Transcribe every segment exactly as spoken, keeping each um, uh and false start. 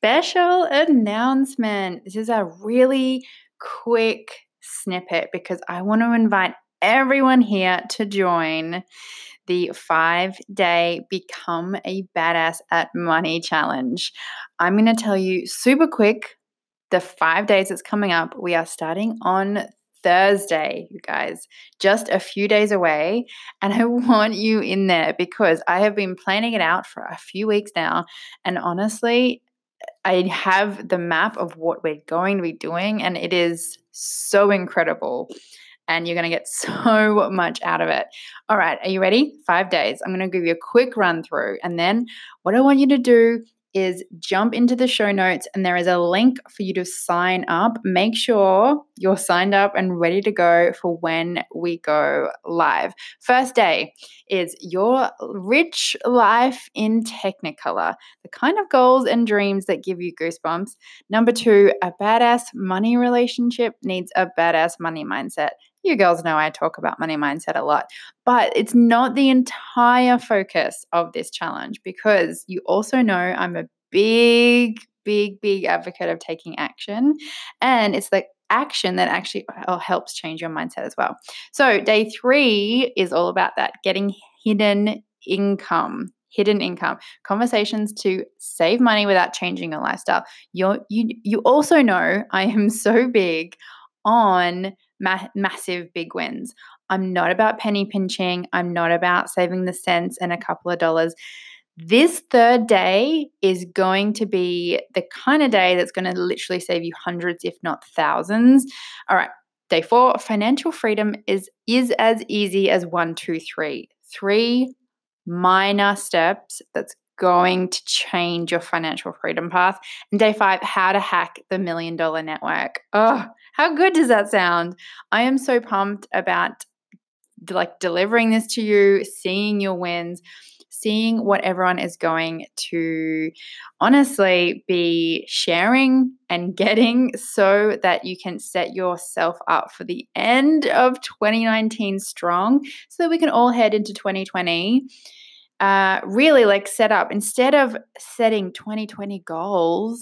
special announcement. This is a really quick snippet because I want to invite everyone here to join the five-day Become a Badass at Money Challenge. I'm going to tell you super quick the five days that's coming up. We are starting on Thursday, you guys, just a few days away, and I want you in there because I have been planning it out for a few weeks now, and honestly, I have the map of what we're going to be doing, and it is so incredible, and you're going to get so much out of it. All right, are you ready? Five days. I'm going to give you a quick run through, and then what I want you to do is jump into the show notes and there is a link for you to sign up. Make sure you're signed up and ready to go for when we go live. First day is Your Rich Life in Technicolor, the kind of goals and dreams that give you goosebumps. Number two, a badass money relationship needs a badass money mindset. You girls know I talk about money mindset a lot, but it's not the entire focus of this challenge because you also know I'm a big, big, big advocate of taking action, and it's the action that actually helps change your mindset as well. So day three is all about that, getting hidden income. Hidden income, conversations to save money without changing your lifestyle. You're, you, you also know I am so big on Ma- massive big wins. I'm not about penny pinching. I'm not about saving the cents and a couple of dollars. This third day is going to be the kind of day that's going to literally save you hundreds, if not thousands. All right. Day four, financial freedom is, is as easy as one, two, three. Three minor steps that's going to change your financial freedom path. And day five, how to hack the million dollar network. Oh, how good does that sound? I am so pumped about like delivering this to you, seeing your wins, seeing what everyone is going to honestly be sharing and getting so that you can set yourself up for the end of twenty nineteen strong so that we can all head into twenty twenty. Uh, really like set up, instead of setting twenty twenty goals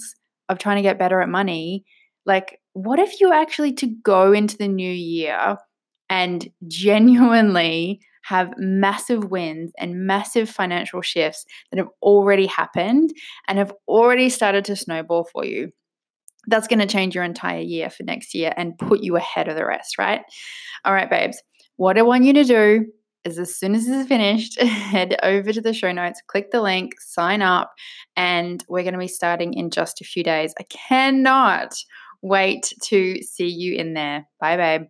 of trying to get better at money, like what if you actually to go into the new year and genuinely have massive wins and massive financial shifts that have already happened and have already started to snowball for you? That's going to change your entire year for next year and put you ahead of the rest, right? All right, babes, what I want you to do is as soon as this is finished, head over to the show notes, click the link, sign up, and we're going to be starting in just a few days. I cannot wait to see you in there. Bye, babe.